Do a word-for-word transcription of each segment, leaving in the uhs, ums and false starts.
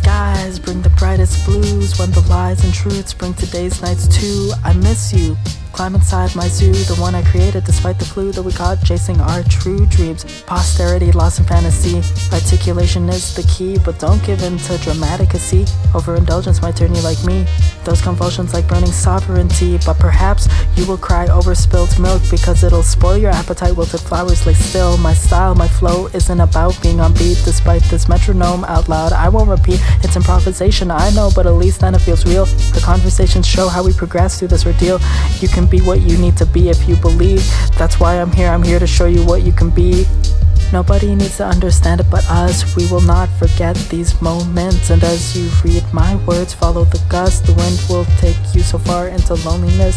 skies bring the brightest blues, when the lies and truths bring today's nights too. I miss you. Climb inside my zoo, the one I created despite the flu that we caught, chasing our true dreams. Posterity lost in fantasy, articulation is the key, but don't give in to dramaticacy. Overindulgence might turn you like me, those convulsions like burning sovereignty. But perhaps you will cry over spilled milk, because it'll spoil your appetite, wilted flowers lay still. My style, my flow isn't about being on beat, despite this metronome out loud I won't repeat. It's improvisation, I know, but at least then it feels real. The conversations show how we progress through this ordeal. You can be what you need to be if you believe. That's why I'm here, I'm here to show you what you can be. Nobody needs to understand it but us. We will not forget these moments. And as you read my words, follow the gust. The wind will take you so far into loneliness.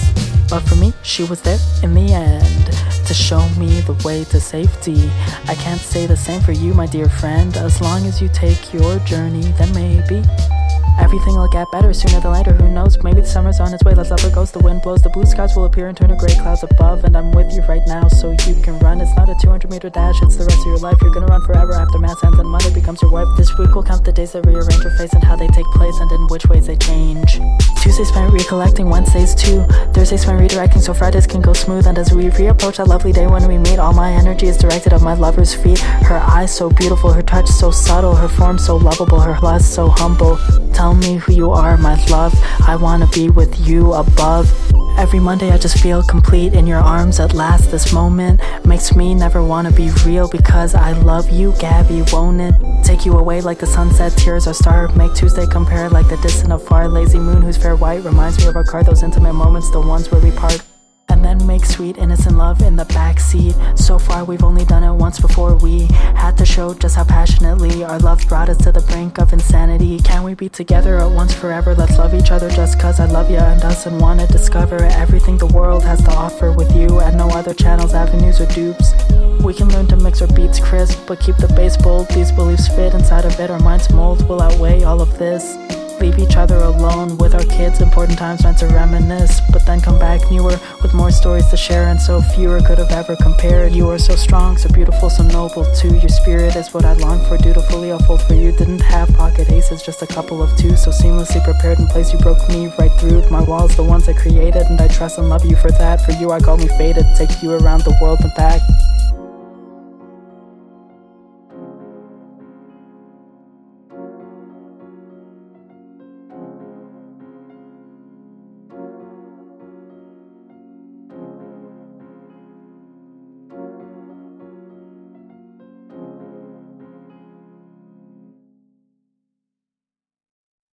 But for me, she was there in the end to show me the way to safety. I can't say the same for you, my dear friend. As long as you take your journey, then maybe everything will get better sooner than later. Who knows, maybe the summer's on its way. Let's love it goes, the wind blows, the blue skies will appear and turn to gray clouds above. And I'm with you right now, so you can run. It's not a two hundred meter dash, it's the rest of your life. You're gonna run forever after mass ends and Monday becomes your wife. This week will count the days that rearrange your face and how they take place and in which ways they change. Tuesdays spent recollecting, Wednesdays too, Thursdays spent redirecting so Fridays can go smooth. And as we reapproach that lovely day when we meet, all my energy is directed at my lover's feet. Her eyes so beautiful, her touch so subtle, her form so lovable, her lust so humble. Tell me who you are, my love. I wanna be with you above. Every Monday I just feel complete in your arms at last. This moment makes me never wanna be real, because I love you, Gabby, won't it? Take you away like the sunset, tears or star. Make Tuesday compare like the distant afar. Lazy moon whose fair white reminds me of our car. Those intimate moments, the ones where we part. And then make sweet innocent love in the backseat. So far we've only done it once before. We had to show just how passionately our love brought us to the brink of insanity. Can we be together at once forever? Let's love each other just cause I love you and us, and wanna discover everything the world has to offer with you, and no other channels, avenues or dupes. We can learn to mix our beats crisp, but keep the bass bold. These beliefs fit inside of it, our minds mold will outweigh all of this. Leave each other alone with our kids, important times meant to reminisce, but then come back newer with more stories to share, and so fewer could have ever compared. You are so strong, so beautiful, so noble too. Your spirit is what I long for, dutifully I'll fold for you. Didn't have pocket aces, just a couple of two, so seamlessly prepared in place. You broke me right through my walls, the ones I created, and I trust and love you for that. For you I call me fated, take you around the world and back.